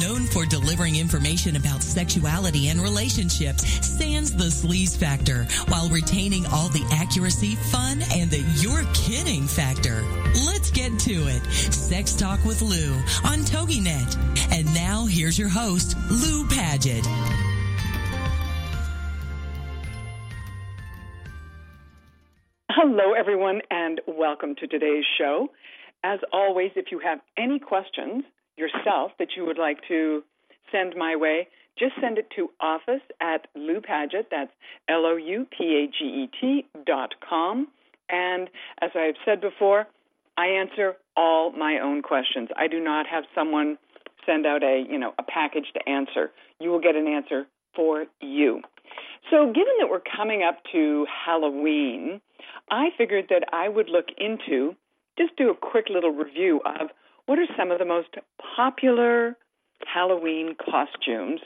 Known for delivering information about sexuality and relationships, sans the sleaze factor, while retaining all the accuracy, fun, and the you're kidding factor. Let's get to it. Sex Talk with Lou on TogiNet. And now, here's your host, Lou Paget. Hello, everyone, and welcome to today's show. As always, if you have any questions yourself that you would like to send my way, just send it to office at Lou Paget, that's LouPaget.com. And as I've said before, I answer all my own questions. I do not have someone send out a package to answer. You will get an answer for you. So given that we're coming up to Halloween, I figured that I would look into, just do a quick little review of what are some of the most popular Halloween costumes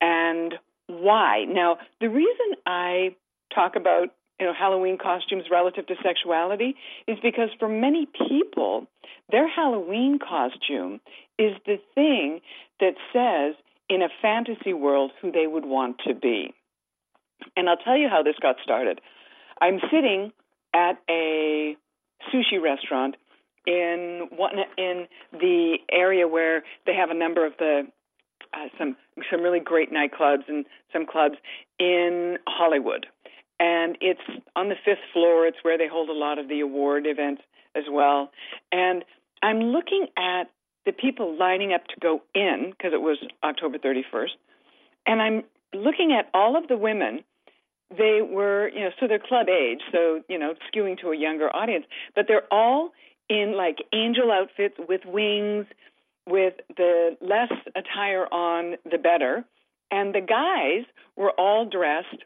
and why. Now, the reason I talk about Halloween costumes relative to sexuality is because for many people, their Halloween costume is the thing that says in a fantasy world who they would want to be. And I'll tell you how this got started. I'm sitting at a sushi restaurant in the area where they have a number of the some really great nightclubs and some clubs in Hollywood. And it's on the fifth floor. It's where they hold a lot of the award events as well. And I'm looking at the people lining up to go in, because it was October 31st. And I'm looking at all of the women. They were, so they're club age, so, skewing to a younger audience. But they're all in, like, angel outfits with wings, with the less attire on, the better. And the guys were all dressed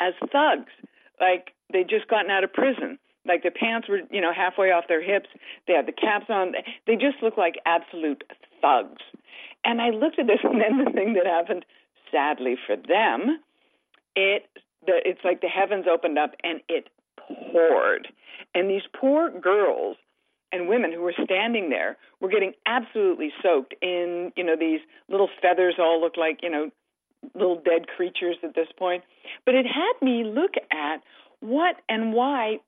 as thugs, like they'd just gotten out of prison. Like the pants were, halfway off their hips. They had the caps on. They just looked like absolute thugs. And I looked at this, and then the thing that happened, sadly for them, it's like the heavens opened up, and it poured. And these poor girls and women who were standing there were getting absolutely soaked in, these little feathers all looked like, little dead creatures at this point. But it had me look at what and why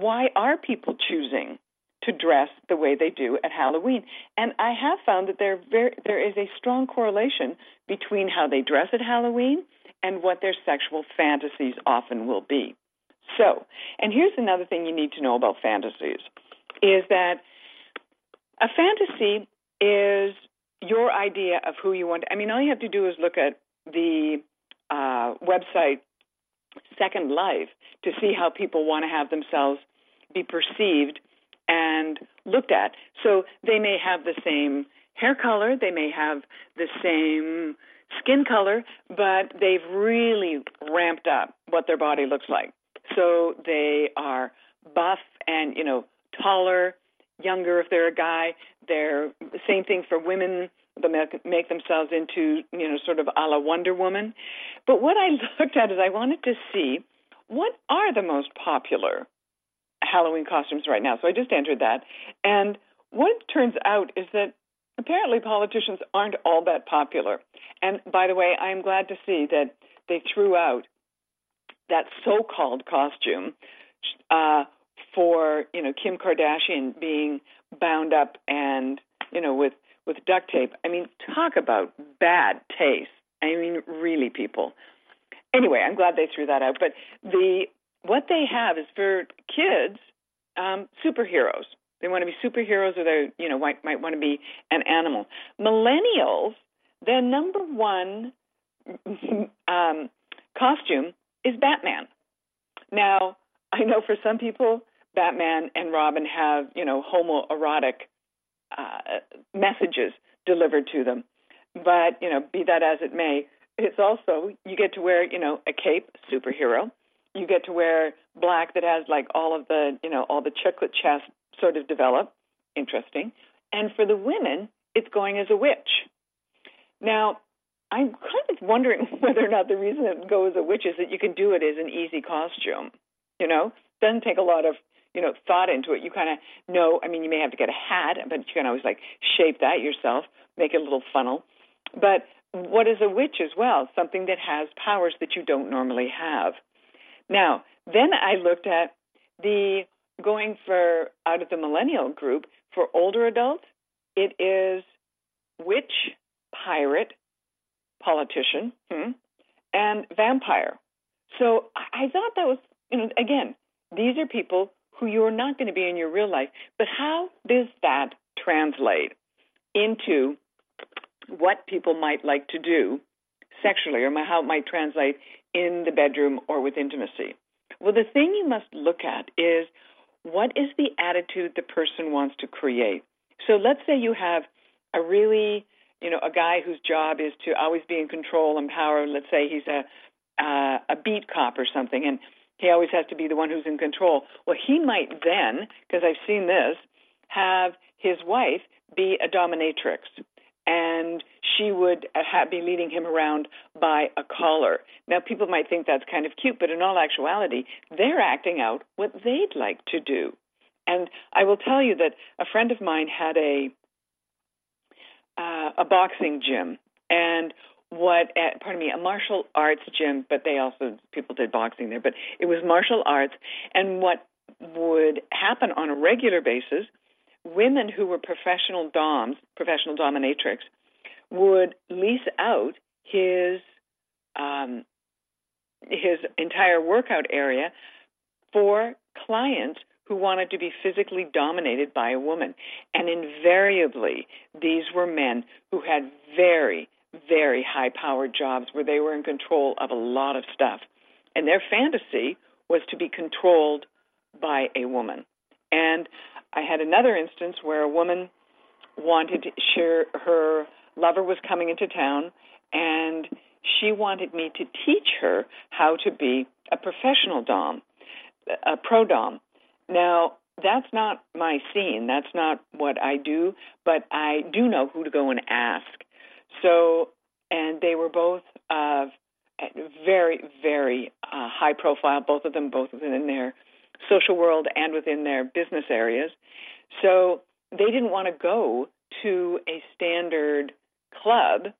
are people choosing to dress the way they do at Halloween? And I have found that there is a strong correlation between how they dress at Halloween and what their sexual fantasies often will be. So, and here's another thing you need to know about fantasies, is that a fantasy is your idea of who you want. I mean, all you have to do is look at the website Second Life to see how people want to have themselves be perceived and looked at. So they may have the same hair color, they may have the same skin color, but they've really ramped up what their body looks like. So they are buff and, taller, younger if they're a guy. They're same thing for women. They make themselves into, sort of a la Wonder Woman. But what I looked at is I wanted to see what are the most popular Halloween costumes right now. So I just entered that. And what it turns out is that apparently politicians aren't all that popular. And by the way, I'm glad to see that they threw out that so-called costume for, Kim Kardashian being bound up and, with duct tape. I mean, talk about bad taste. I mean, really, people. Anyway, I'm glad they threw that out. But what they have is for kids, superheroes. They want to be superheroes, or they, you know, might want to be an animal. Millennials, their number one costume is Batman. Now, I know for some people, Batman and Robin have, you know, homoerotic messages delivered to them. But, you know, be that as it may, it's also, you get to wear, you know, a cape, superhero. You get to wear black that has, like, all of the, you know, all the chiclet chest sort of develop. Interesting. And for the women, it's going as a witch. Now, I'm kind of wondering whether or not the reason it goes as a witch is that you can do it as an easy costume, you know? Doesn't take a lot of, you know, thought into it. You kind of know, I mean, you may have to get a hat, but you can always, like, shape that yourself, make it a little funnel. But what is a witch as well? Something that has powers that you don't normally have. Now, then I looked at the going for, out of the millennial group, for older adults, it is witch, pirate, politician, and vampire. So I thought that was, you know, again, these are people who you're not going to be in your real life. But how does that translate into what people might like to do sexually, or how it might translate in the bedroom or with intimacy? Well, the thing you must look at is, what is the attitude the person wants to create? So let's say you have a really, you know, a guy whose job is to always be in control and power. Let's say he's a beat cop or something, and he always has to be the one who's in control. Well, he might then, because I've seen this, have his wife be a dominatrix, and she would be leading him around by a collar. Now, people might think that's kind of cute, but in all actuality, they're acting out what they'd like to do. And I will tell you that a friend of mine had a boxing gym, and a martial arts gym, but people did boxing there, but it was martial arts. And what would happen on a regular basis, women who were professional doms, professional dominatrix, would lease out his entire workout area for clients who wanted to be physically dominated by a woman. And invariably, these were men who had very, very high-powered jobs where they were in control of a lot of stuff. And their fantasy was to be controlled by a woman. And I had another instance where a woman wanted to share, her lover was coming into town, and she wanted me to teach her how to be a professional dom, a pro-dom. Now, that's not my scene. That's not what I do, but I do know who to go and ask. So, and they were both very, very high profile, both of them in their social world and within their business areas. So they didn't want to go to a standard club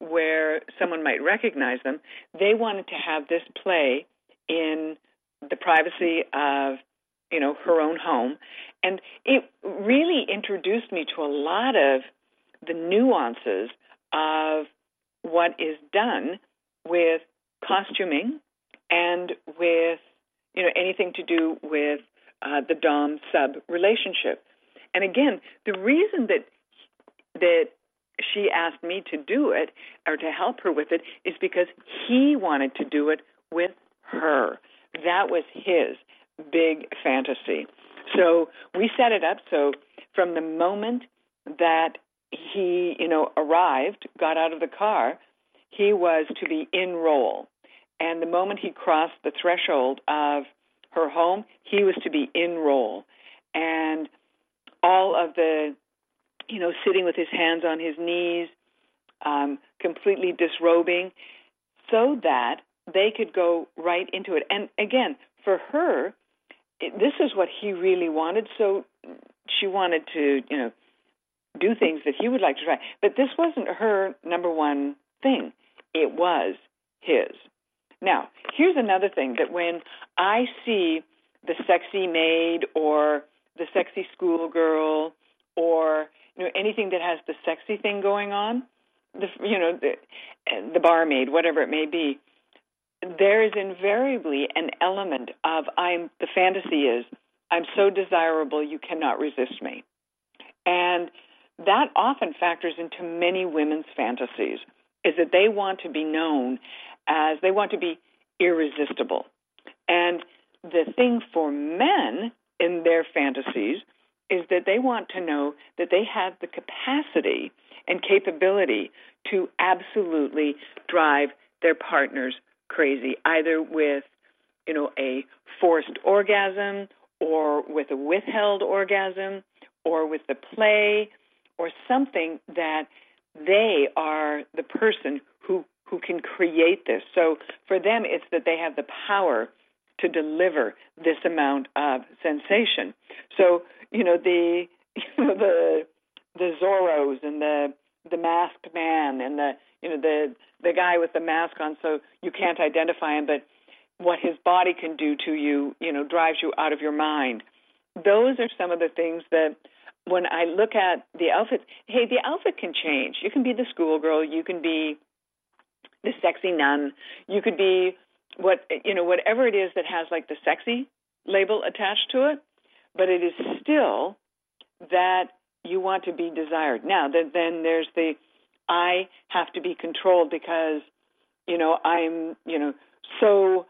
where someone might recognize them. They wanted to have this play in the privacy of, you know, her own home. And it really introduced me to a lot of the nuances of what is done with costuming and with, you know, anything to do with the dom-sub relationship. And again, the reason that she asked me to do it or to help her with it is because he wanted to do it with her. That was his big fantasy. So we set it up so from the moment that he, you know, arrived, got out of the car, he was to be in role. And the moment he crossed the threshold of her home, he was to be in role. And all of the, you know, sitting with his hands on his knees, completely disrobing, so that they could go right into it. And again, for her, this is what he really wanted, so she wanted to, you know, do things that he would like to try. But this wasn't her number one thing. It was his. Now, here's another thing, that when I see the sexy maid or the sexy schoolgirl or, you know, anything that has the sexy thing going on, the barmaid, whatever it may be, there is invariably an element of the fantasy is I'm so desirable, you cannot resist me. And that often factors into many women's fantasies, is that they want to be known as, they want to be irresistible. And the thing for men in their fantasies is that they want to know that they have the capacity and capability to absolutely drive their partners crazy, either with, a forced orgasm or with a withheld orgasm or with the play or something, that they are the person who can create this. So for them, it's that they have the power to deliver this amount of sensation. So, the Zorros and the masked man and the guy with the mask on, so you can't identify him, but what his body can do to you, drives you out of your mind. Those are some of the things that when I look at the outfits, hey, the outfit can change. You can be the schoolgirl, you can be the sexy nun, you could be whatever it is that has like the sexy label attached to it, but it is still that you want to be desired. Now, then there's the I have to be controlled because, I'm, so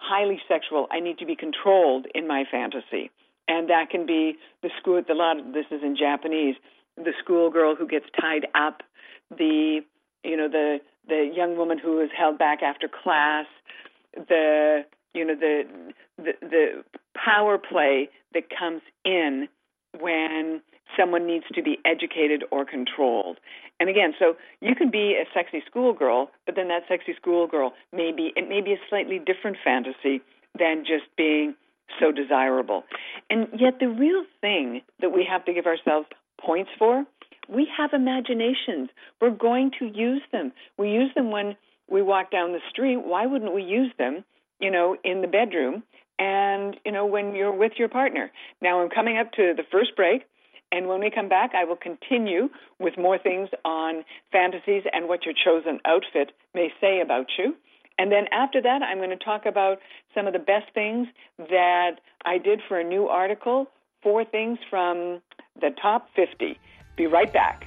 highly sexual. I need to be controlled in my fantasy. And that can be the school, a lot of this is in Japanese, the schoolgirl who gets tied up, the young woman who is held back after class, the power play that comes in when someone needs to be educated or controlled. And again, so you can be a sexy schoolgirl, but then that sexy schoolgirl may be a slightly different fantasy than just being so desirable. And yet the real thing that we have to give ourselves points for, we have imaginations. We're going to use them. We use them when we walk down the street. Why wouldn't we use them, in the bedroom? And, when you're with your partner. Now, I'm coming up to the first break, and when we come back, I will continue with more things on fantasies and what your chosen outfit may say about you. And then after that, I'm going to talk about some of the best things that I did for a new article, 4 things from the top 50. Be right back.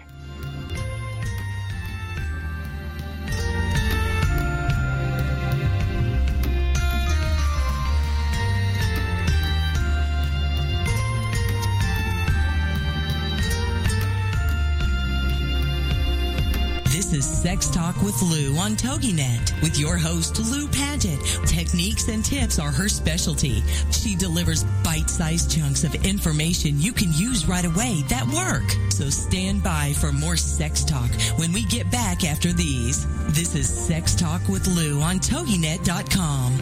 This is Sex Talk with Lou on TogiNet with your host, Lou Paget. Techniques and tips are her specialty. She delivers bite-sized chunks of information you can use right away that work. So stand by for more Sex Talk when we get back after these. This is Sex Talk with Lou on TogiNet.com.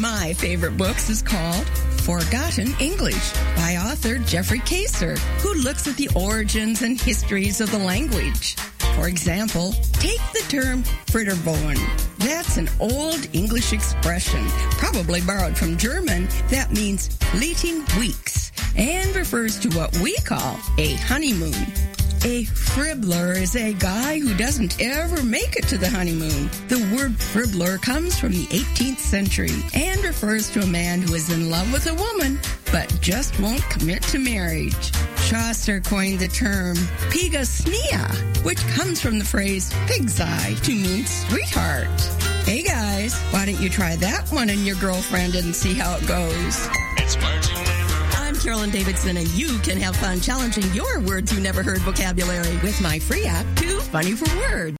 My favorite books is called Forgotten English by author Jeffrey Kaser, who looks at the origins and histories of the language. For example, take the term fritterbohn. That's an old English expression, probably borrowed from German, that means fleeting weeks and refers to what we call a honeymoon. A fribbler is a guy who doesn't ever make it to the honeymoon. The word fribbler comes from the 18th century and refers to a man who is in love with a woman but just won't commit to marriage. Chaucer coined the term pigosnia, which comes from the phrase pig's eye to mean sweetheart. Hey guys, why don't you try that one on your girlfriend and see how it goes? It's Carolyn Davidson, and you can have fun challenging your words you never heard vocabulary with my free app, Too Funny for Words.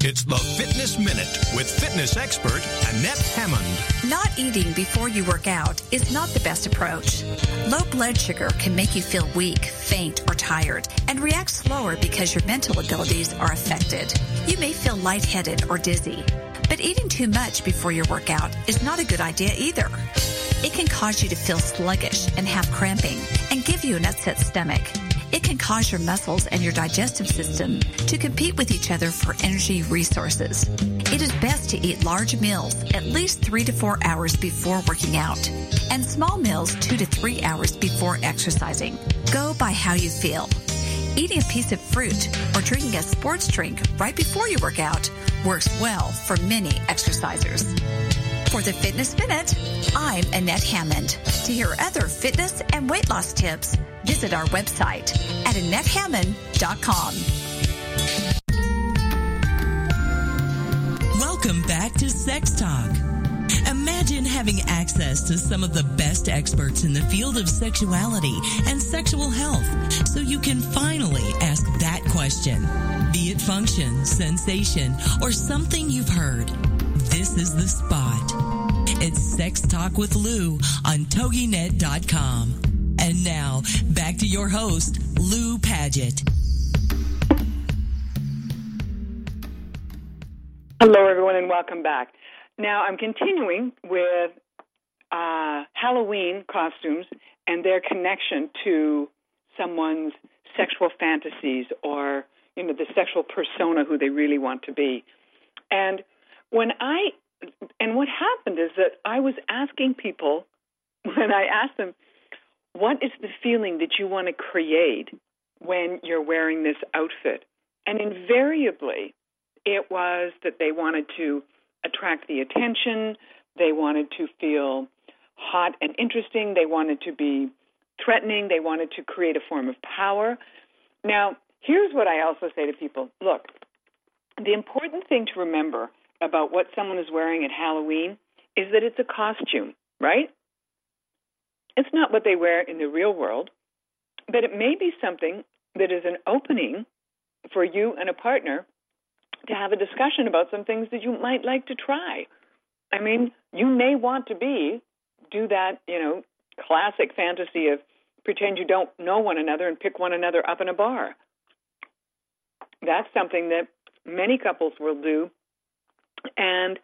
It's the Fitness Minute with fitness expert Annette Hammond. Not eating before you work out is not the best approach. Low blood sugar can make you feel weak, faint, or tired, and react slower because your mental abilities are affected. You may feel lightheaded or dizzy, but eating too much before your workout is not a good idea either. It can cause you to feel sluggish and have cramping and give you an upset stomach. It can cause your muscles and your digestive system to compete with each other for energy resources. It is best to eat large meals at least 3 to 4 hours before working out and small meals 2 to 3 hours before exercising. Go by how you feel. Eating a piece of fruit or drinking a sports drink right before you work out works well for many exercisers. For the Fitness Minute, I'm Annette Hammond. To hear other fitness and weight loss tips, visit our website at annettehammond.com. Welcome back to Sex Talk. Imagine having access to some of the best experts in the field of sexuality and sexual health so you can finally ask that question, be it function, sensation, or something you've heard. This is the spot. It's Sex Talk with Lou on TogiNet.com. And now, back to your host, Lou Paget. Hello, everyone, and welcome back. Now, I'm continuing with Halloween costumes and their connection to someone's sexual fantasies or, you know, the sexual persona who they really want to be. And what happened is that I was asking people, when I asked them, what is the feeling that you want to create when you're wearing this outfit? And invariably, it was that they wanted to attract the attention, they wanted to feel hot and interesting, they wanted to be threatening, they wanted to create a form of power. Now, here's what I also say to people. Look, the important thing to remember about what someone is wearing at Halloween is that it's a costume, right? It's not what they wear in the real world, but it may be something that is an opening for you and a partner to have a discussion about some things that you might like to try. I mean, you may want to do that, you know, classic fantasy of pretend you don't know one another and pick one another up in a bar. That's something that many couples will do and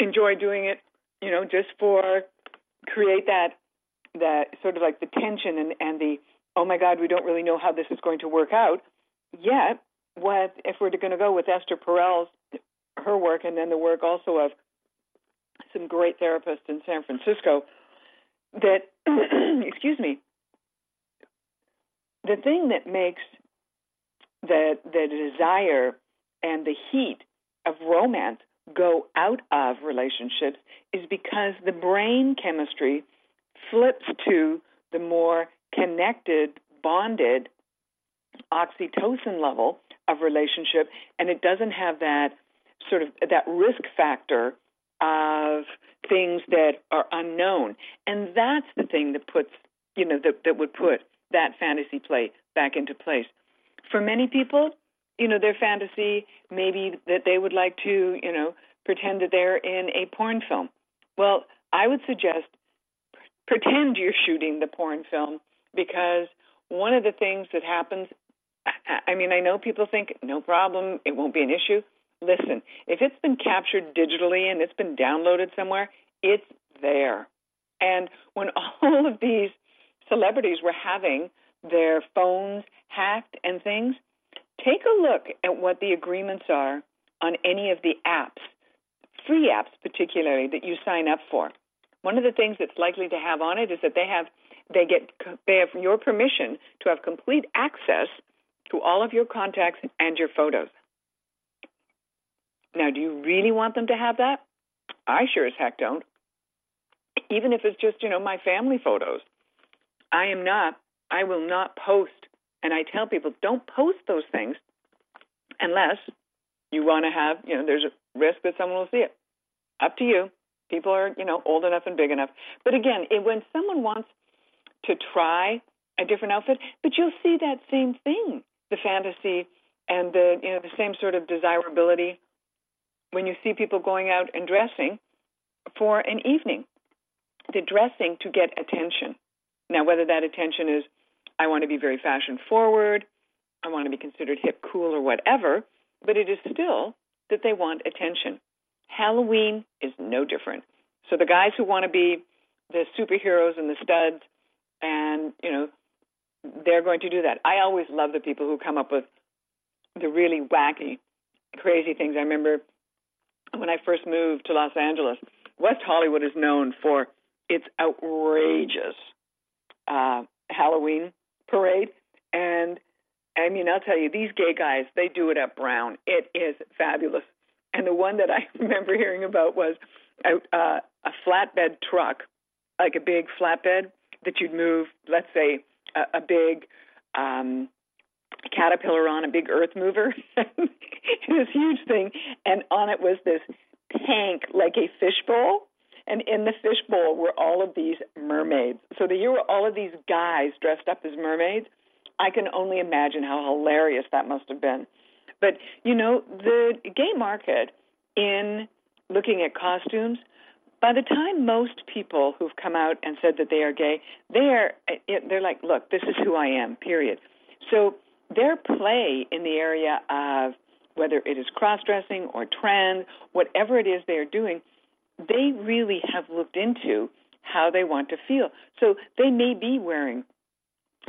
enjoy doing it, you know, just for create that sort of like the tension and the, oh my God, we don't really know how this is going to work out. Yet, if we're going to go with Esther Perel's, her work, and then the work also of some great therapists in San Francisco, that, excuse me, the thing that makes the desire and the heat of romance go out of relationships is because the brain chemistry flips to the more connected, bonded oxytocin level of relationship, and it doesn't have that sort of that risk factor of things that are unknown. And that's the thing that puts, you know, that would put that fantasy play back into place. For many people, you know, their fantasy maybe that they would like to, you know, pretend that they're in a porn film. Well, I would suggest pretend you're shooting the porn film, because one of the things that happens, I mean, I know people think, no problem, it won't be an issue. Listen, if it's been captured digitally and it's been downloaded somewhere, it's there. And when all of these celebrities were having their phones hacked and things, take a look at what the agreements are on any of the apps, free apps particularly, that you sign up for. One of the things that's likely to have on it is that they have your permission to have complete access to all of your contacts and your photos. Now, do you really want them to have that? I sure as heck don't. Even if it's just, you know, my family photos. I will not post. And I tell people, don't post those things unless you want to have, you know, there's a risk that someone will see it. Up to you. People are, you know, old enough and big enough. But again, when someone wants to try a different outfit, but you'll see that same thing, the fantasy and the, you know, the same sort of desirability when you see people going out and dressing for an evening. The dressing to get attention. Now, whether that attention is, I want to be very fashion forward, I want to be considered hip, cool, or whatever, but it is still that they want attention. Halloween is no different. So the guys who want to be the superheroes and the studs, and, you know, they're going to do that. I always love the people who come up with the really wacky, crazy things. I remember when I first moved to Los Angeles, West Hollywood is known for its outrageous Halloween parade. And I mean, I'll tell you, these gay guys, they do it up brown. It is fabulous. And the one that I remember hearing about was a flatbed truck, like a big flatbed that you'd move, let's say, a big caterpillar on, a big earth mover, this huge thing, and on it was this tank like a fishbowl, and in the fishbowl were all of these mermaids. So here were all of these guys dressed up as mermaids. I can only imagine how hilarious that must have been. But, you know, the gay market in looking at costumes, by the time most people who've come out and said that they are gay, they're like, look, this is who I am, period. So their play in the area of whether it is cross-dressing or trans, whatever it is they're doing, they really have looked into how they want to feel. So they may be wearing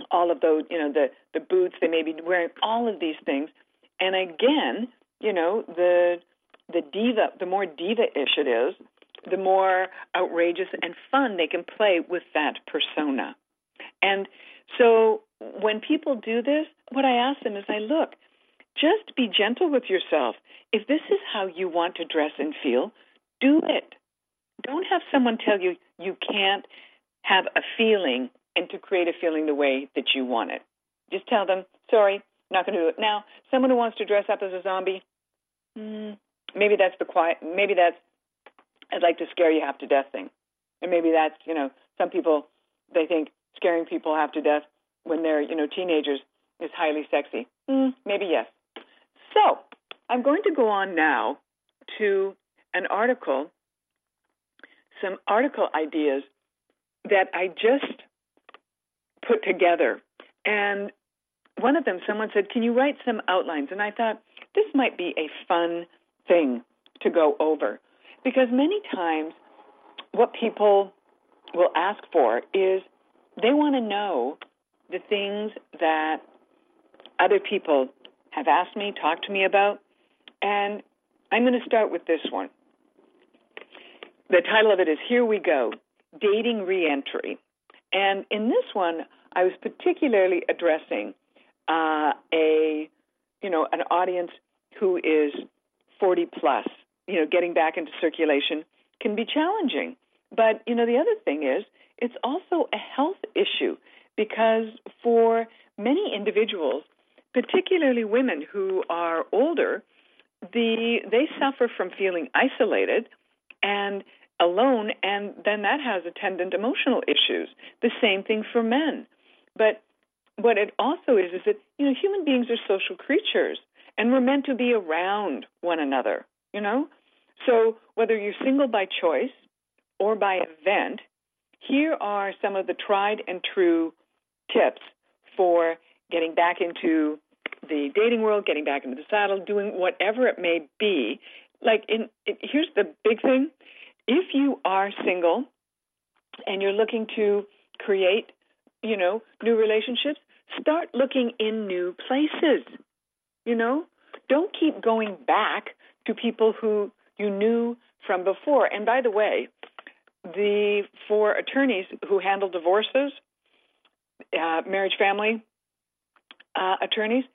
all of those, you know, the boots, they may be wearing all of these things. And again, you know, the diva, the more diva-ish it is, the more outrageous and fun they can play with that persona. And so when people do this, what I ask them is, look, just be gentle with yourself. If this is how you want to dress and feel, do it. Don't have someone tell you you can't have a feeling and to create a feeling the way that you want it. Just tell them, sorry, not going to do it. Now, someone who wants to dress up as a zombie, maybe that's the quiet, maybe that's I'd like to scare you half to death thing. And maybe that's, you know, some people, they think scaring people half to death when they're, you know, teenagers is highly sexy. Maybe yes. So I'm going to go on now to some article ideas that I just put together. And one of them, someone said, can you write some outlines? And I thought, this might be a fun thing to go over. Because many times what people will ask for is they want to know the things that other people have asked me, talked to me about. And I'm going to start with this one. The title of it is Here We Go, Dating Reentry. And in this one, I was particularly addressing an audience who is 40 plus. You know, getting back into circulation can be challenging. But, you know, the other thing is it's also a health issue because for many individuals, particularly women who are older, they suffer from feeling isolated and alone, and then that has attendant emotional issues. The same thing for men. But what it also is that, you know, human beings are social creatures, and we're meant to be around one another, you know? So whether you're single by choice or by event, here are some of the tried and true tips for getting back into the dating world, getting back into the saddle, doing whatever it may be. Here's the big thing. If you are single and you're looking to create, you know, new relationships, start looking in new places, you know? Don't keep going back to people who you knew from before. And by the way, for attorneys who handle divorces, marriage family attorneys,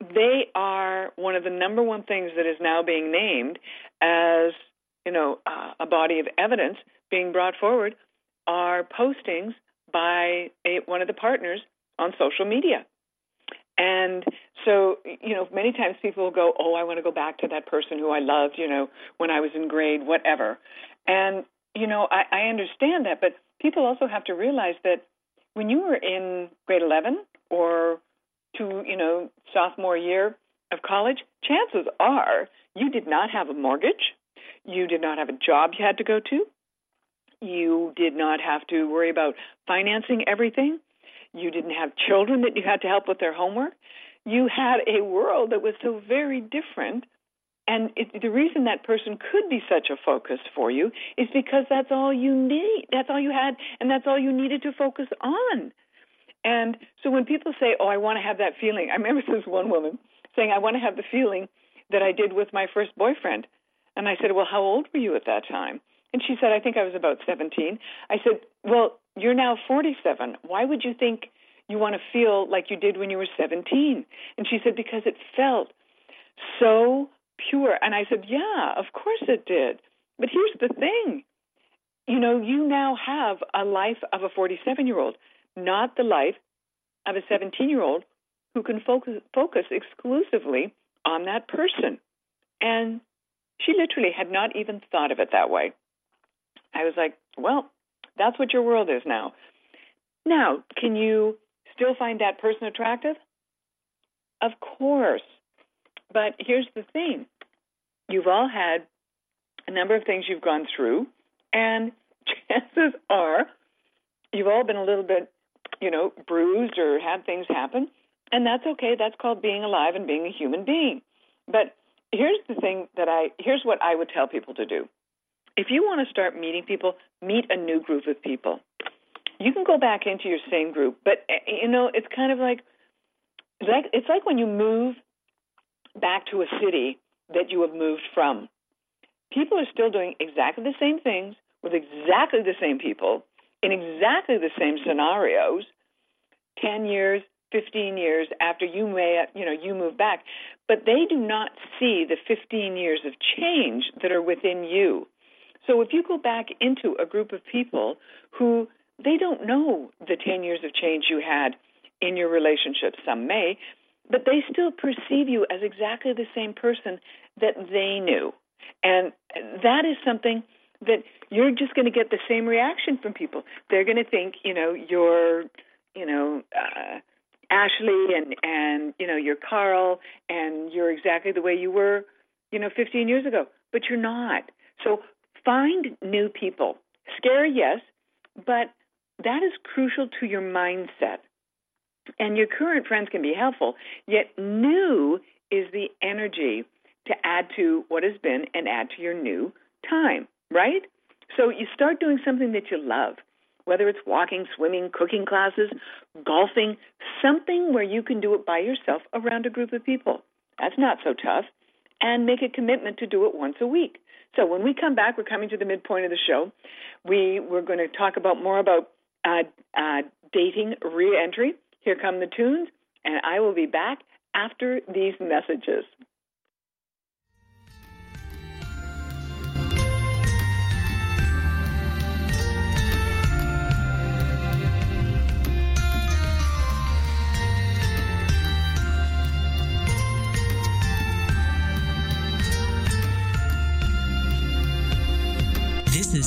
they are one of the number one things that is now being named as, you know, a body of evidence being brought forward are postings by one of the partners on social media. And so, you know, many times people will go, oh, I want to go back to that person who I loved, you know, when I was in grade, whatever. And, you know, I understand that, but people also have to realize that when you were in grade 11 or to, you know, sophomore year of college, chances are you did not have a mortgage. You did not have a job you had to go to. You did not have to worry about financing everything. You didn't have children that you had to help with their homework. You had a world that was so very different. And the reason that person could be such a focus for you is because that's all you need. That's all you had, and that's all you needed to focus on. And so when people say, oh, I want to have that feeling, I remember this one woman saying, I want to have the feeling that I did with my first boyfriend. And I said, well, how old were you at that time? And she said, I think I was about 17. I said, well, you're now 47. Why would you think you want to feel like you did when you were 17? And she said, because it felt so pure. And I said, yeah, of course it did. But here's the thing. You know, you now have a life of a 47-year-old, not the life of a 17-year-old who can focus exclusively on that person. And she literally had not even thought of it that way. I was like, well, that's what your world is now. Now, can you still find that person attractive? Of course. But here's the thing. You've all had a number of things you've gone through, and chances are you've all been a little bit, you know, bruised or had things happen, and that's okay. That's called being alive and being a human being. But here's the thing that here's what I would tell people to do. If you want to start meeting people, meet a new group of people. You can go back into your same group, but, you know, it's kind of like it's like when you move back to a city that you have moved from. People are still doing exactly the same things with exactly the same people in exactly the same scenarios 10 years, 15 years after you move back. But they do not see the 15 years of change that are within you. So if you go back into a group of people who they don't know the 10 years of change you had in your relationship, some may, but they still perceive you as exactly the same person that they knew. And that is something that you're just going to get the same reaction from people. They're going to think, you know, you're, you know, Ashley and, you know, you're Carl and you're exactly the way you were, you know, 15 years ago. But you're not. So find new people. Scary, yes, but that is crucial to your mindset. And your current friends can be helpful, yet new is the energy to add to what has been and add to your new time, right? So you start doing something that you love, whether it's walking, swimming, cooking classes, golfing, something where you can do it by yourself around a group of people. That's not so tough. And make a commitment to do it once a week. So when we come back, we're coming to the midpoint of the show. We're going to talk about more about dating re-entry. Here come the tunes, and I will be back after these messages. This is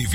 If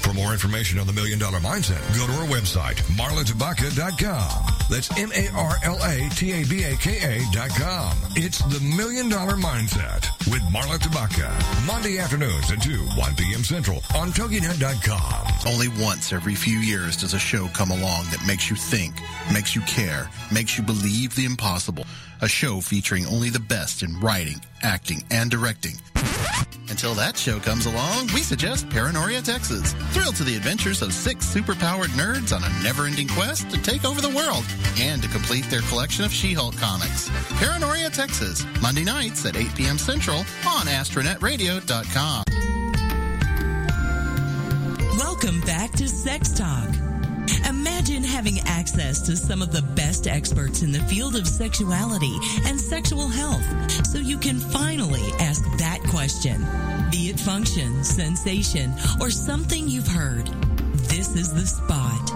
For more information on the $1 Million Mindset, go to our website, MarlaTabaka.com. That's MarlaTabaka.com. It's the $1 Million Mindset with Marla Tabaka. Monday afternoons at 2, 1 p.m. Central on TogiNet.com. Only once every few years does a show come along that makes you think, makes you care, makes you believe the impossible. A show featuring only the best in writing, acting, and directing. Until that show comes along, we suggest Paranoria, Texas. Thrill to the adventures of 6 super-powered nerds on a never-ending quest to take over the world and to complete their collection of She-Hulk comics. Paranoria, Texas, Monday nights at 8 p.m. Central on AstronetRadio.com. Welcome back to Sex Talk. Imagine having access to some of the best experts in the field of sexuality and sexual health so you can finally ask that question, be it function, sensation, or something you've heard. This is the spot.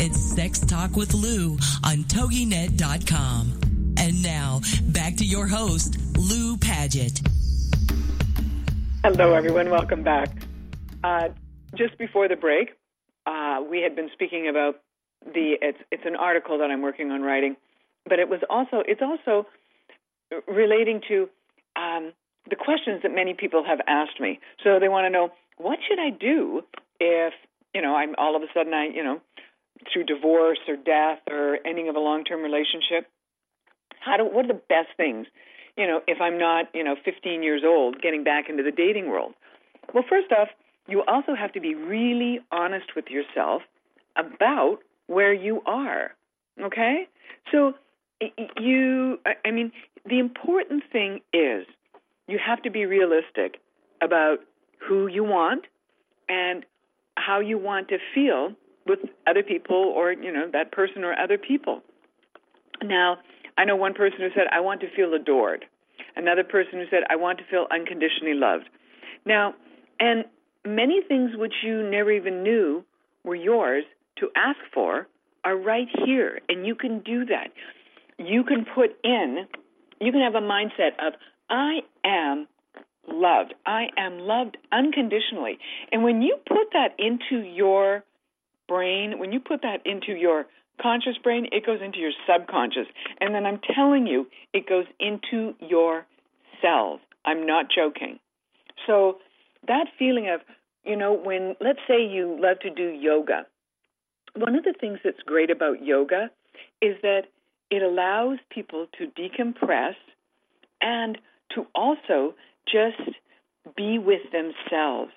It's Sex Talk with Lou on TogiNet.com. And now, back to your host, Lou Paget. Hello, everyone. Welcome back. Just before the break, we had been speaking about it's an article that I'm working on writing, but it's also relating to the questions that many people have asked me. So they want to know, what should I do if, I'm all of a sudden through divorce or death or ending of a long-term relationship? What are the best things, if I'm not, 15 years old, getting back into the dating world? Well, first off, you also have to be really honest with yourself about where you are, okay? So the important thing is you have to be realistic about who you want and how you want to feel with other people or, that person or other people. Now, I know one person who said, I want to feel adored. Another person who said, I want to feel unconditionally loved. Now, and many things which you never even knew were yours to ask for are right here, and you can do that. You can have a mindset of, I am loved. I am loved unconditionally. And when you put that into your brain, when you put that into your conscious brain, it goes into your subconscious. And then I'm telling you, it goes into your cells. I'm not joking. So that feeling of, when, let's say you love to do yoga. One of the things that's great about yoga is that it allows people to decompress and to also just be with themselves.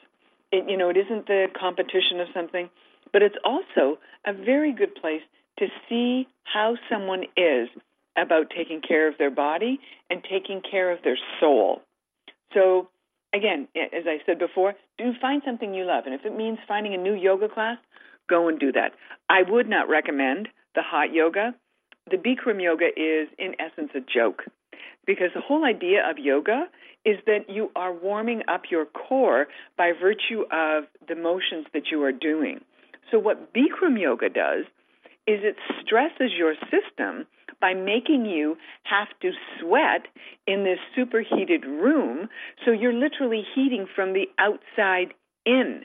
It isn't the competition of something, but it's also a very good place to see how someone is about taking care of their body and taking care of their soul. So, again, as I said before, do find something you love. And if it means finding a new yoga class, go and do that. I would not recommend the hot yoga. The Bikram yoga is, in essence, a joke, because the whole idea of yoga is that you are warming up your core by virtue of the motions that you are doing. So what Bikram yoga does is it stresses your system by making you have to sweat in this superheated room, so you're literally heating from the outside in.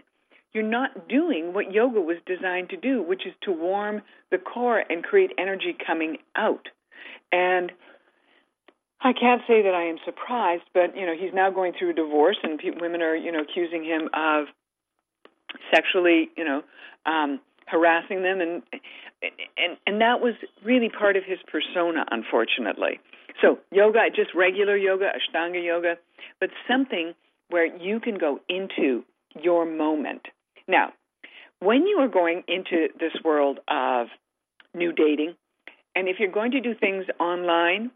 You're not doing what yoga was designed to do, which is to warm the core and create energy coming out. And I can't say that I am surprised, but, he's now going through a divorce, and women are, accusing him of sexually, harassing them, and that was really part of his persona, unfortunately. So yoga, just regular yoga, Ashtanga yoga, but something where you can go into your moment. Now, when you are going into this world of new dating, and if you're going to do things online,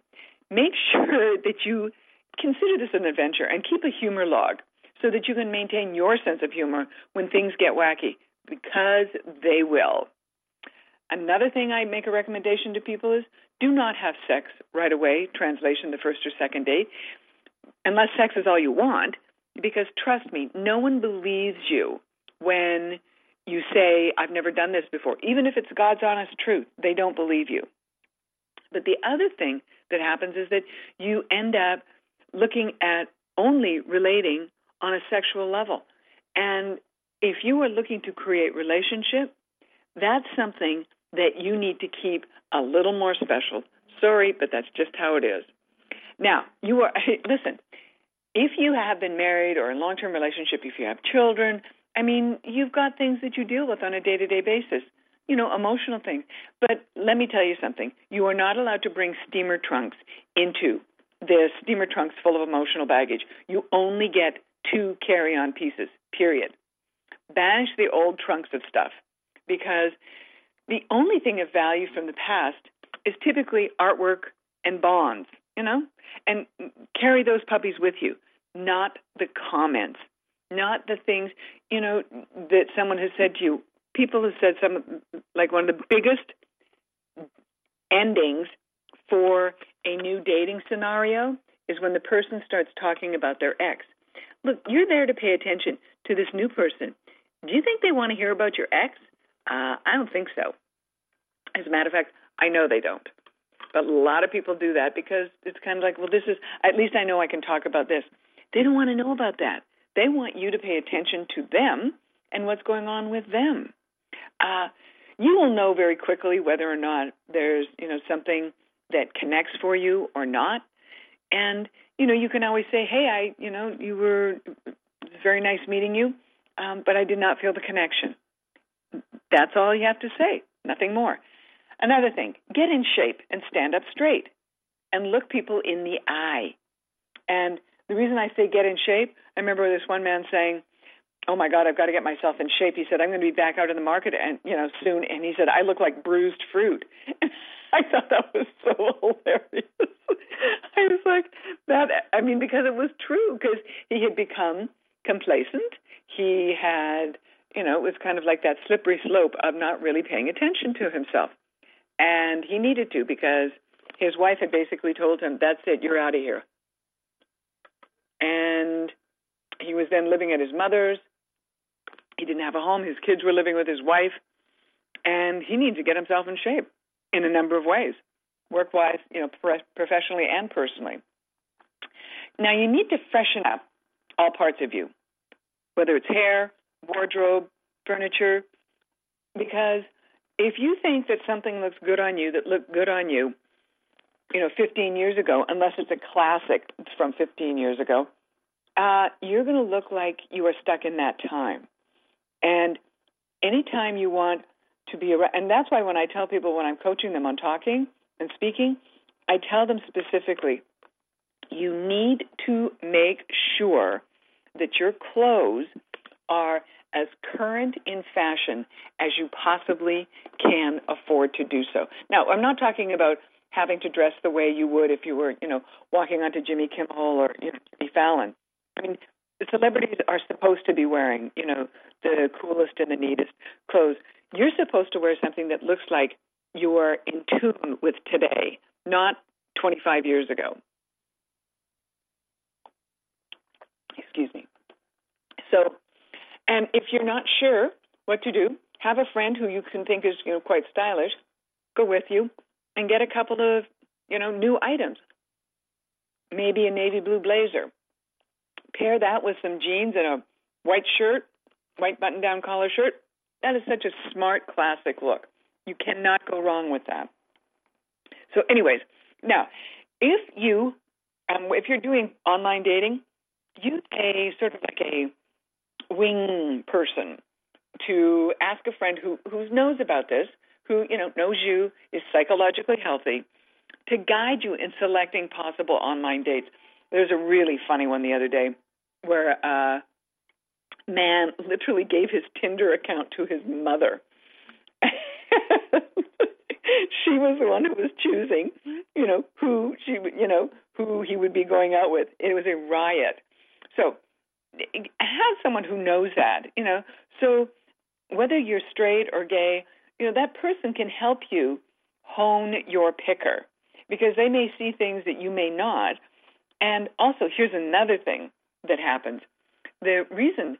make sure that you consider this an adventure and keep a humor log so that you can maintain your sense of humor when things get wacky, because they will. Another thing I make a recommendation to people is do not have sex right away, translation, the first or second date, unless sex is all you want, because trust me, no one believes you when you say, I've never done this before. Even if it's God's honest truth, they don't believe you. But the other thing that happens is that you end up looking at only relating on a sexual level. And if you are looking to create relationship, that's something that you need to keep a little more special. Sorry, but that's just how it is. Now, listen, if you have been married or in long-term relationship, if you have children, you've got things that you deal with on a day-to-day basis, emotional things. But let me tell you something. You are not allowed to bring steamer trunks into the steamer trunks full of emotional baggage. You only get 2 carry-on pieces, period. Banish the old trunks of stuff, because the only thing of value from the past is typically artwork and bonds, and carry those puppies with you, not the comments, not the things, that someone has said to you. People have said one of the biggest endings for a new dating scenario is when the person starts talking about their ex. Look, you're there to pay attention to this new person. Do you think they want to hear about your ex? I don't think so. As a matter of fact, I know they don't. But a lot of people do that because it's kind of like, well, this is, at least I know I can talk about this. They don't want to know about that. They want you to pay attention to them and what's going on with them. You will know very quickly whether or not there's, something that connects for you or not. And, you can always say, hey, it's very nice meeting you, but I did not feel the connection. That's all you have to say, nothing more. Another thing, get in shape and stand up straight and look people in the eye. And the reason I say get in shape, I remember this one man saying, oh, my God, I've got to get myself in shape. He said, I'm going to be back out in the market and soon. And he said, I look like bruised fruit. And I thought that was so hilarious. I was like, because it was true, because he had become complacent. He had, it was kind of like that slippery slope of not really paying attention to himself. And he needed to, because his wife had basically told him, that's it, you're out of here. And he was then living at his mother's. He didn't have a home. His kids were living with his wife. And he needed to get himself in shape in a number of ways, work-wise, professionally and personally. Now, you need to freshen up all parts of you, whether it's hair, wardrobe, furniture, because if you think that something looks good on you, 15 years ago, unless it's a classic from 15 years ago, you're going to look like you are stuck in that time. And anytime you want to be around, and that's why when I tell people, when I'm coaching them on talking and speaking, I tell them specifically, you need to make sure that your clothes are as current in fashion as you possibly can afford to do so. Now, I'm not talking about having to dress the way you would if you were, walking onto Jimmy Kimmel or Jimmy Fallon. I mean, the celebrities are supposed to be wearing, the coolest and the neatest clothes. You're supposed to wear something that looks like you are in tune with today, not 25 years ago. Excuse me. So, and if you're not sure what to do, have a friend who you can think is, quite stylish, go with you and get a couple of, new items. Maybe a navy blue blazer. Pair that with some jeans and a white shirt, white button-down collar shirt. That is such a smart, classic look. You cannot go wrong with that. So anyways, now, if you're doing online dating, use a sort of like a wing person to ask a friend who knows about this, who, knows you, is psychologically healthy, to guide you in selecting possible online dates. There's a really funny one the other day where a man literally gave his Tinder account to his mother. She was the one who was choosing, who he would be going out with. It was a riot. So have someone who knows that, So whether you're straight or gay, that person can help you hone your picker because they may see things that you may not. And also, here's another thing that happens. The reason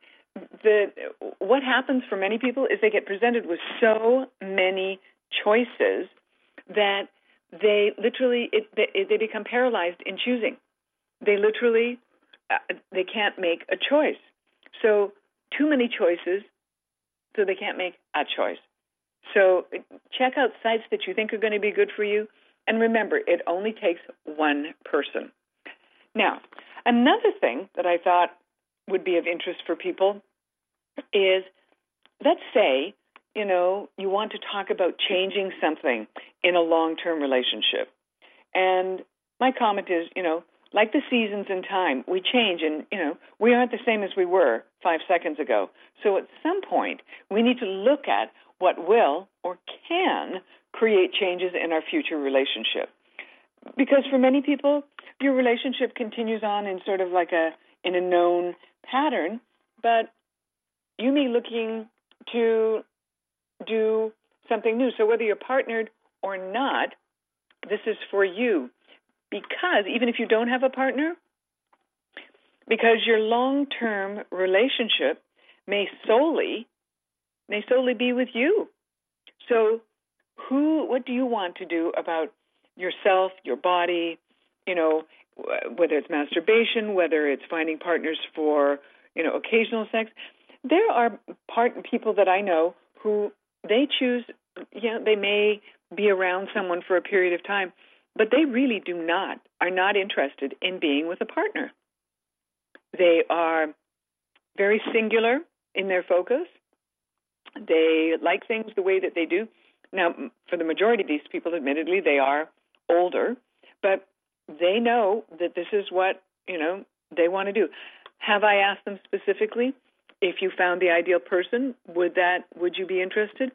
that what happens for many people is they get presented with so many choices that they literally they become paralyzed in choosing. They literally they can't make a choice. So too many choices, so they can't make a choice. So check out sites that you think are going to be good for you, and remember, it only takes one person. Now, another thing that I thought would be of interest for people is, let's say, you want to talk about changing something in a long-term relationship. And my comment is, like the seasons in time, we change and, we aren't the same as we were 5 seconds ago. So at some point, we need to look at what will or can create changes in our future relationship. Because for many people, your relationship continues on in sort of like in a known pattern, but you may be looking to do something new. So whether you're partnered or not, this is for you. Because even if you don't have a partner, because your long-term relationship may solely be with you. So what do you want to do about yourself, your body, you know, whether it's masturbation, whether it's finding partners for, you know, occasional sex. There are people that I know who they choose, they may be around someone for a period of time, but they really are not interested in being with a partner. They are very singular in their focus. They like things the way that they do. Now, for the majority of these people, admittedly, they are older, but they know that this is what, you know, they want to do. Have I asked them specifically, if you found the ideal person, would you be interested?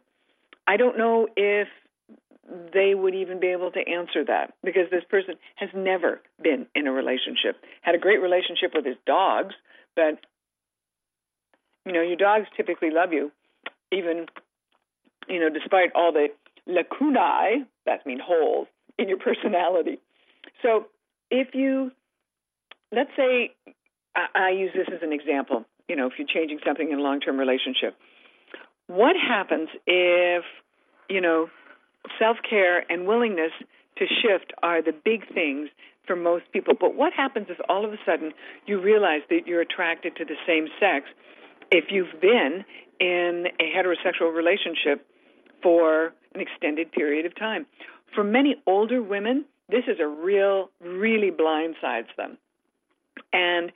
I don't know if they would even be able to answer that, because this person has never been in a relationship. Had a great relationship with his dogs, but, you know, your dogs typically love you, even, you know, despite all the lacunae, that means holes, in your personality. So if you, let's say, I use this as an example, you know, if you're changing something in a long-term relationship, what happens if, you know, self-care and willingness to shift are the big things for most people. But what happens if all of a sudden you realize that you're attracted to the same sex if you've been in a heterosexual relationship for an extended period of time? For many older women, this is really blindsides them. And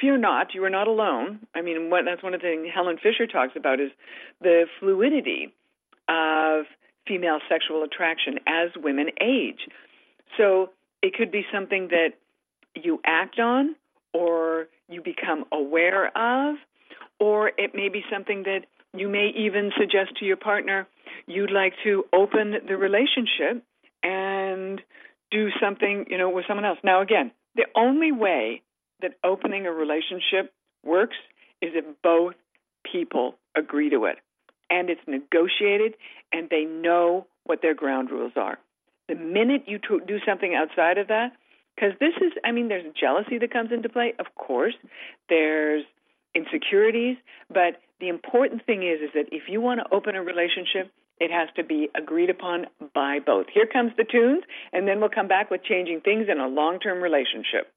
fear not, you are not alone. I mean, that's one of the things Helen Fisher talks about is the fluidity of female sexual attraction as women age. So it could be something that you act on or you become aware of, or it may be something that you may even suggest to your partner you'd like to open the relationship and do something, you know, with someone else. Now, again, the only way that opening a relationship works is if both people agree to it. And it's negotiated, and they know what their ground rules are. The minute you do something outside of that, because this is, I mean, there's jealousy that comes into play, of course. There's insecurities. But the important thing is that if you want to open a relationship, it has to be agreed upon by both. Here comes the tunes, and then we'll come back with changing things in a long-term relationship.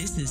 This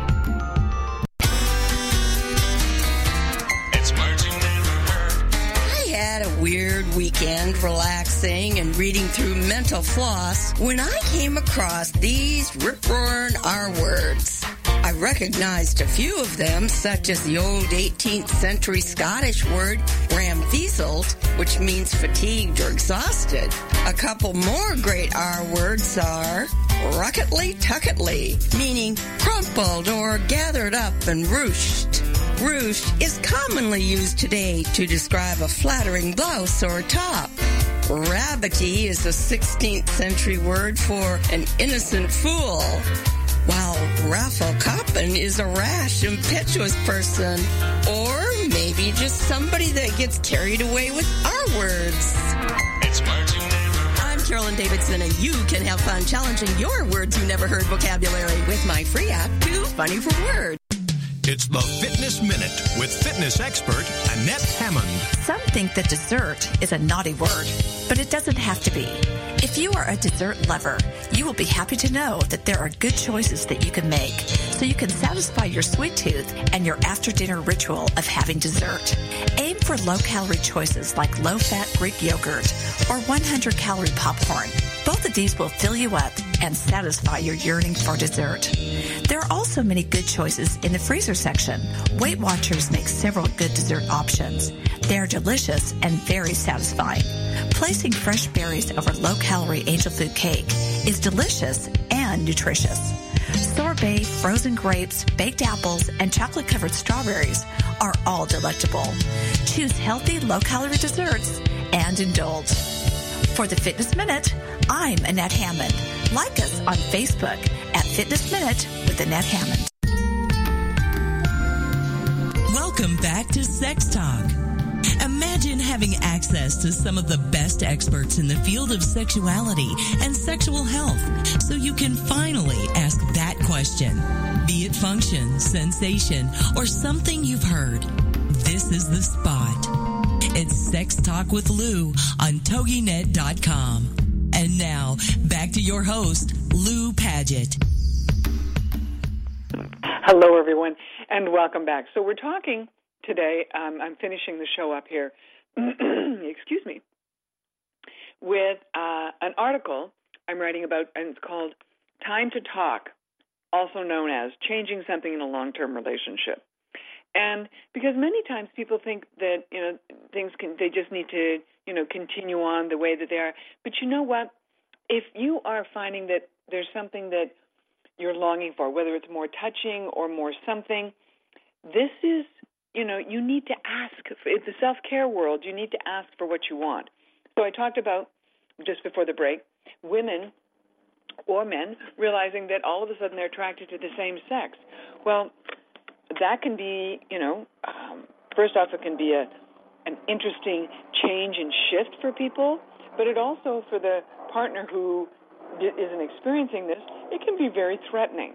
Had a weird weekend relaxing and reading through Mental Floss when I came across these rip-roaring R-words. I recognized a few of them, such as the old 18th century Scottish word ramfeaseld, which means fatigued or exhausted. A couple more great R-words are rucketly-tucketly, meaning crumpled or gathered up and ruched. Ruched is commonly used today to describe a flattering blouse or top. Rabbity is a 16th century word for an innocent fool, while Rafflekoppen is a rash, impetuous person, or maybe just somebody that gets carried away with our words. It's I'm Carolyn Davidson, and you can have fun challenging your words you never heard vocabulary with my free app, Too Funny for Words. It's the Fitness Minute with fitness expert Annette Hammond. Some think that dessert is a naughty word, but it doesn't have to be. If you are a dessert lover, you will be happy to know that there are good choices that you can make so you can satisfy your sweet tooth and your after-dinner ritual of having dessert. Aim for low-calorie choices like low-fat Greek yogurt or 100-calorie popcorn. Both of these will fill you up and satisfy your yearning for dessert. There are also many good choices in the freezer section. Weight Watchers makes several good dessert options. They are delicious and very satisfying. Placing fresh berries over low-calorie angel food cake is delicious and nutritious. Sorbet, frozen grapes, baked apples, and chocolate-covered strawberries are all delectable. Choose healthy, low-calorie desserts and indulge. For the Fitness Minute, I'm Annette Hammond. Like us on Facebook at Fitness Minute with Annette Hammond. Welcome back to Sex Talk. Imagine having access to some of the best experts in the field of sexuality and sexual health so you can finally ask that question. Be it function, sensation, or something you've heard, this is the spot. It's Sex Talk with Lou on TogiNet.com. And now, back to your host, Lou Paget. Hello, everyone, and welcome back. So we're talking today, I'm finishing the show up here, excuse me, with an article I'm writing about, and it's called Time to Talk, also known as Changing Something in a Long-Term Relationship. And because many times people think that, you know, things can, they just need to, you know, continue on the way that they are. But you know what? If you are finding that there's something that you're longing for, whether it's more touching or more something, this is, you know, you need to ask. In the self-care world, you need to ask for what you want. So I talked about, just before the break, women or men realizing that all of a sudden they're attracted to the same sex. Well, that can be, you know, first off, it can be an interesting change and shift for people, but it also, for the partner who isn't experiencing this, it can be very threatening.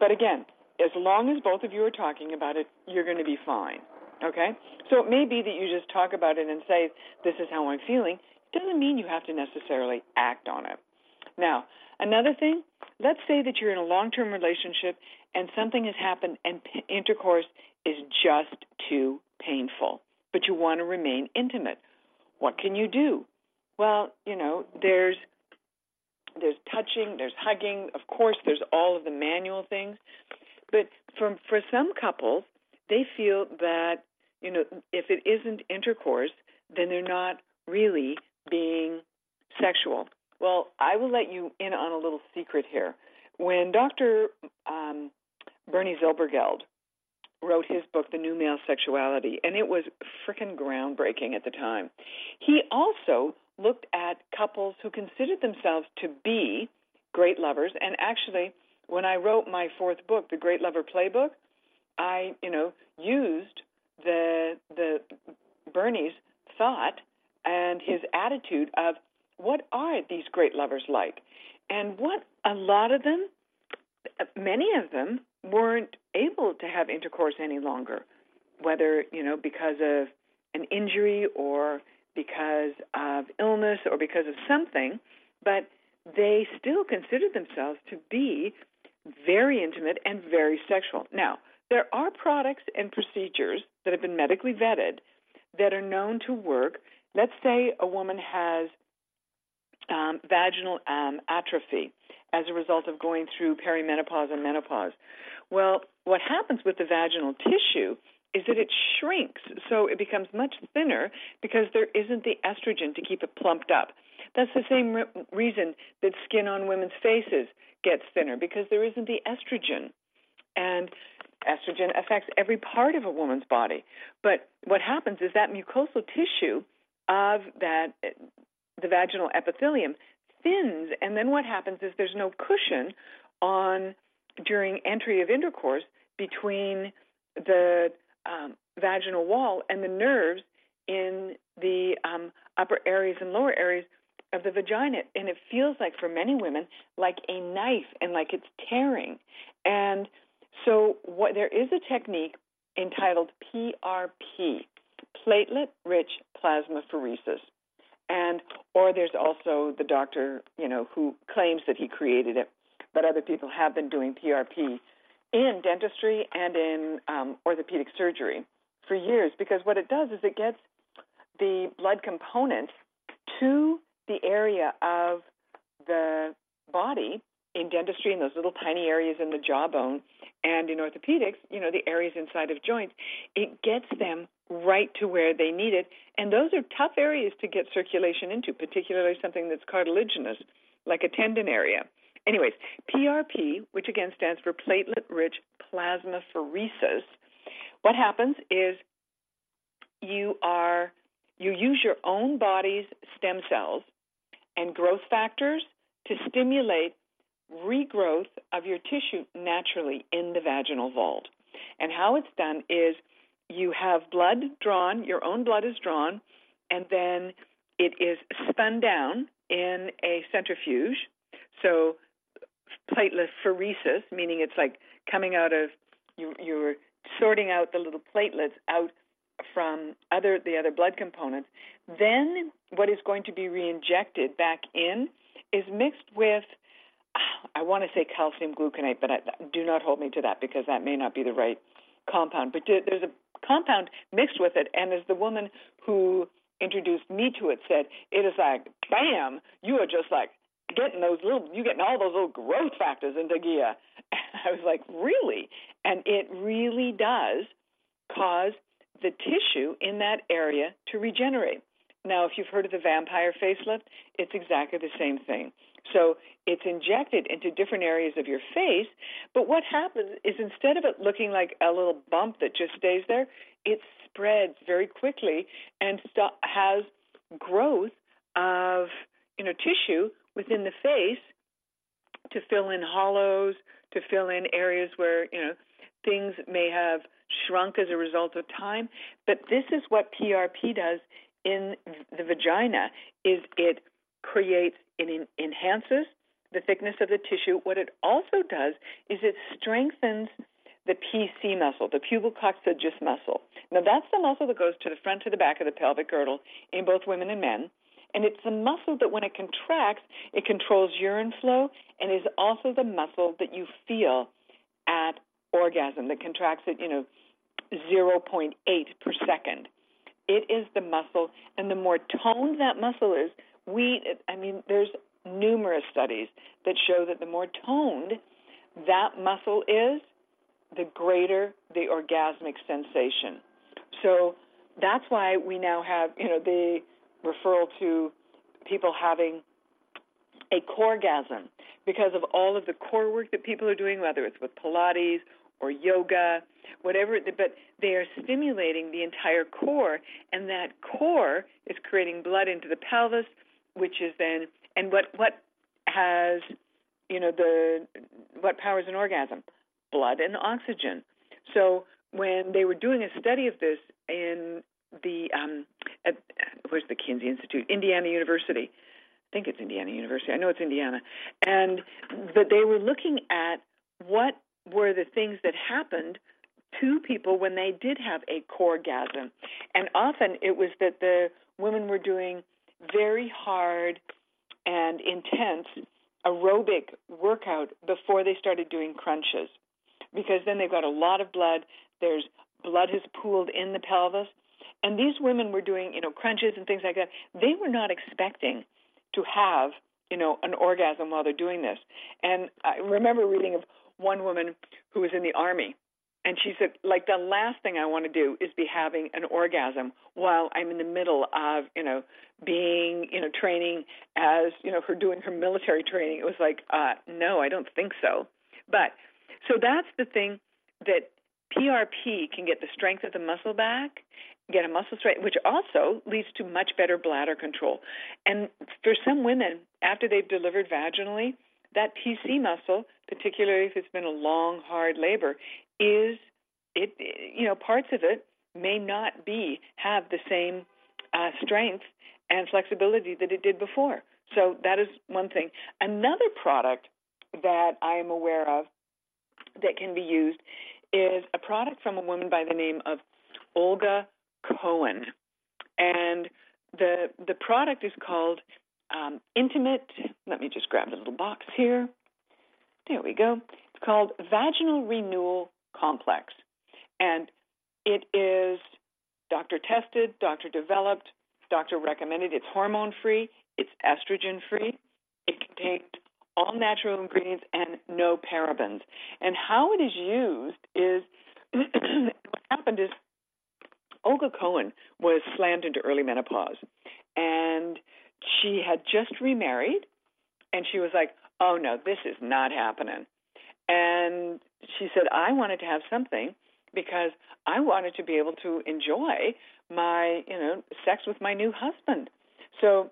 But again, as long as both of you are talking about it, you're going to be fine, okay? So it may be that you just talk about it and say, this is how I'm feeling. It doesn't mean you have to necessarily act on it. Now, another thing, let's say that you're in a long-term relationship and something has happened and intercourse is just too painful, but you want to remain intimate. What can you do? Well, you know, there's touching, there's hugging, of course, there's all of the manual things. But for some couples, they feel that, you know, if it isn't intercourse, then they're not really being sexual. Well, I will let you in on a little secret here. When Dr. Bernie Zilbergeld wrote his book, The New Male Sexuality, and it was frickin' groundbreaking at the time, he also looked at couples who considered themselves to be great lovers. And actually, when I wrote my fourth book, The Great Lover Playbook, I, you know, used the Bernie's thought and his attitude of, what are these great lovers like? And what a lot of them, many of them, weren't able to have intercourse any longer, whether, you know, because of an injury or because of illness or because of something, but they still considered themselves to be very intimate and very sexual. Now, there are products and procedures that have been medically vetted that are known to work. Let's say a woman has vaginal atrophy as a result of going through perimenopause and menopause. Well, what happens with the vaginal tissue is that it shrinks, so it becomes much thinner because there isn't the estrogen to keep it plumped up. That's the same reason that skin on women's faces gets thinner, because there isn't the estrogen. And estrogen affects every part of a woman's body. But what happens is that mucosal tissue of that, the vaginal epithelium, thins, and then what happens is there's no cushion on during entry of intercourse between the vaginal wall and the nerves in the upper areas and lower areas of the vagina, and it feels like, for many women, like a knife and like it's tearing. And so what, there is a technique entitled PRP, platelet-rich plasmapheresis. And, or there's also the doctor, you know, who claims that he created it, but other people have been doing PRP in dentistry and in orthopedic surgery for years, because what it does is it gets the blood component to the area of the body in dentistry, in those little tiny areas in the jawbone, and in orthopedics, you know, the areas inside of joints, it gets them right to where they need it. And those are tough areas to get circulation into, particularly something that's cartilaginous, like a tendon area. Anyways, PRP, which again stands for platelet-rich plasmapheresis, what happens is you use your own body's stem cells and growth factors to stimulate regrowth of your tissue naturally in the vaginal vault. And how it's done is you have blood drawn, your own blood is drawn, and then it is spun down in a centrifuge. So plateletpheresis, meaning it's like coming out of, you're sorting out the little platelets out from the other blood components. Then what is going to be reinjected back in is mixed with, I want to say calcium gluconate, but do not hold me to that because that may not be the right compound. But there's a compound mixed with it, and as the woman who introduced me to it said, it is like, bam, you are just like getting all those little growth factors into gear. And I was like, really? And it really does cause the tissue in that area to regenerate. Now, if you've heard of the vampire facelift, it's exactly the same thing. So it's injected into different areas of your face, but what happens is instead of it looking like a little bump that just stays there, it spreads very quickly and has growth of tissue within the face to fill in hollows, to fill in areas where things may have shrunk as a result of time. But this is what PRP does in the vagina, is it creates, it enhances the thickness of the tissue. What it also does is it strengthens the PC muscle, the pubococcygeus muscle. Now, that's the muscle that goes to the front to the back of the pelvic girdle in both women and men. And it's the muscle that when it contracts, it controls urine flow and is also the muscle that you feel at orgasm, that contracts at, 0.8 per second. It is the muscle, and the more toned that muscle is, there's numerous studies that show that the more toned that muscle is, the greater the orgasmic sensation. So that's why we now have, the referral to people having a coregasm because of all of the core work that people are doing, whether it's with Pilates or yoga, whatever, but they are stimulating the entire core, and that core is creating blood into the pelvis, which is then, and what powers an orgasm? Blood and oxygen. So when they were doing a study of this in the, where's the Kinsey Institute? Indiana University. I think it's Indiana University. I know it's Indiana. But they were looking at what were the things that happened to people when they did have a coregasm. And often it was that the women were doing very hard and intense aerobic workout before they started doing crunches, because then they've got a lot of blood. There's blood has pooled in the pelvis. And these women were doing, crunches and things like that. They were not expecting to have, an orgasm while they're doing this. And I remember reading of one woman who was in the Army, and she said, like, the last thing I want to do is be having an orgasm while I'm in the middle of, being, training as, her doing her military training. It was like, no, I don't think so. But so that's the thing, that PRP can get the strength of the muscle back, get a muscle strength, which also leads to much better bladder control. And for some women, after they've delivered vaginally, that PC muscle, particularly if it's been a long, hard labor, parts of it may not have the same strength and flexibility that it did before. So that is one thing. Another product that I am aware of that can be used is a product from a woman by the name of Olga Cohen. And the product is called Intimate. Let me just grab the little box here. There we go. It's called Vaginal Renewal Complex. And it is doctor-tested, doctor-developed, doctor-recommended. It's hormone-free. It's estrogen-free. It contains all natural ingredients and no parabens. And how it is used is what happened is Olga Cohen was slammed into early menopause, and she had just remarried, and she was like, oh, no, this is not happening. And she said, I wanted to have something because I wanted to be able to enjoy my, sex with my new husband. So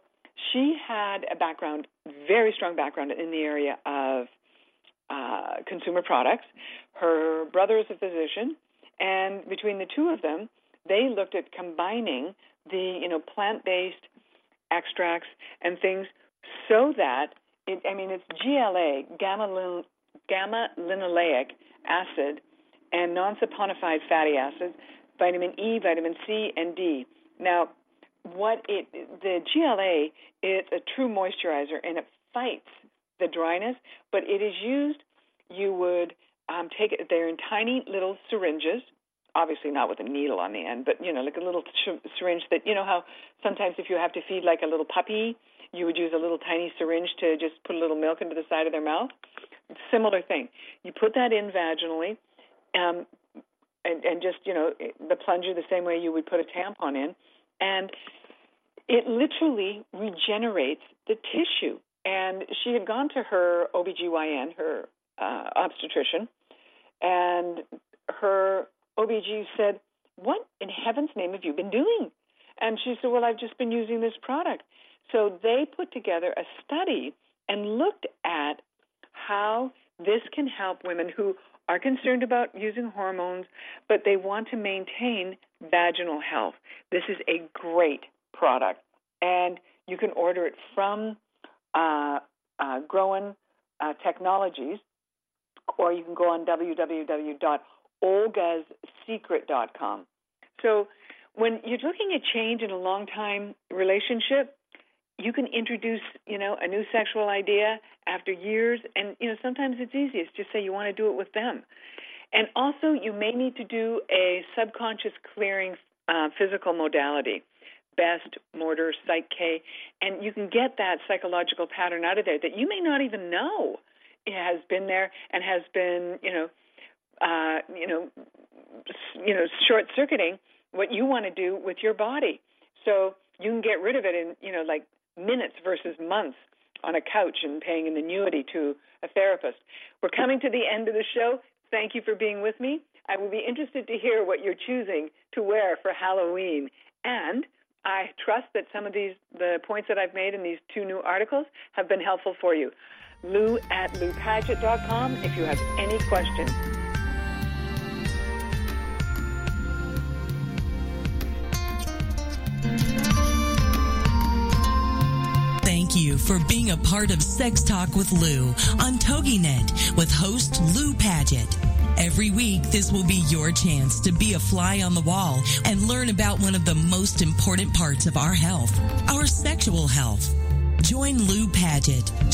she had a background, very strong background in the area of consumer products. Her brother is a physician, and between the two of them, they looked at combining the, plant-based extracts and things so that, it's GLA, gamma-linoleic acid, and non-saponified fatty acids, vitamin E, vitamin C, and D. Now, the GLA is a true moisturizer, and it fights the dryness, but it is used, you would take it, they're in tiny little syringes, obviously not with a needle on the end, but, like a little syringe that, how sometimes if you have to feed like a little puppy, you would use a little tiny syringe to just put a little milk into the side of their mouth. Similar thing. You put that in vaginally, and just, the plunger the same way you would put a tampon in, and it literally regenerates the tissue. And she had gone to her OBGYN, her obstetrician, and her OBG said, what in heaven's name have you been doing? And she said, well, I've just been using this product. So they put together a study and looked at how this can help women who are concerned about using hormones, but they want to maintain vaginal health. This is a great product, and you can order it from Groen Technologies, or you can go on www.olgassecret.com. So when you're looking at change in a long-time relationship, you can introduce, a new sexual idea after years, and, sometimes it's easiest just say you want to do it with them. And also you may need to do a subconscious clearing physical modality, best, mortar, psyche, and you can get that psychological pattern out of there that you may not even know it has been there and has been, short-circuiting what you want to do with your body. So you can get rid of it in, like minutes versus months on a couch and paying an annuity to a therapist. We're coming to the end of the show. Thank you for being with me. I will be interested to hear what you're choosing to wear for Halloween. And I trust that some of the points that I've made in these two new articles have been helpful for you. Lou at loupaget.com if you have any questions. Thank you for being a part of Sex Talk with Lou on TogiNet with host Lou Paget. Every week, this will be your chance to be a fly on the wall and learn about one of the most important parts of our health, our sexual health. Join Lou Paget,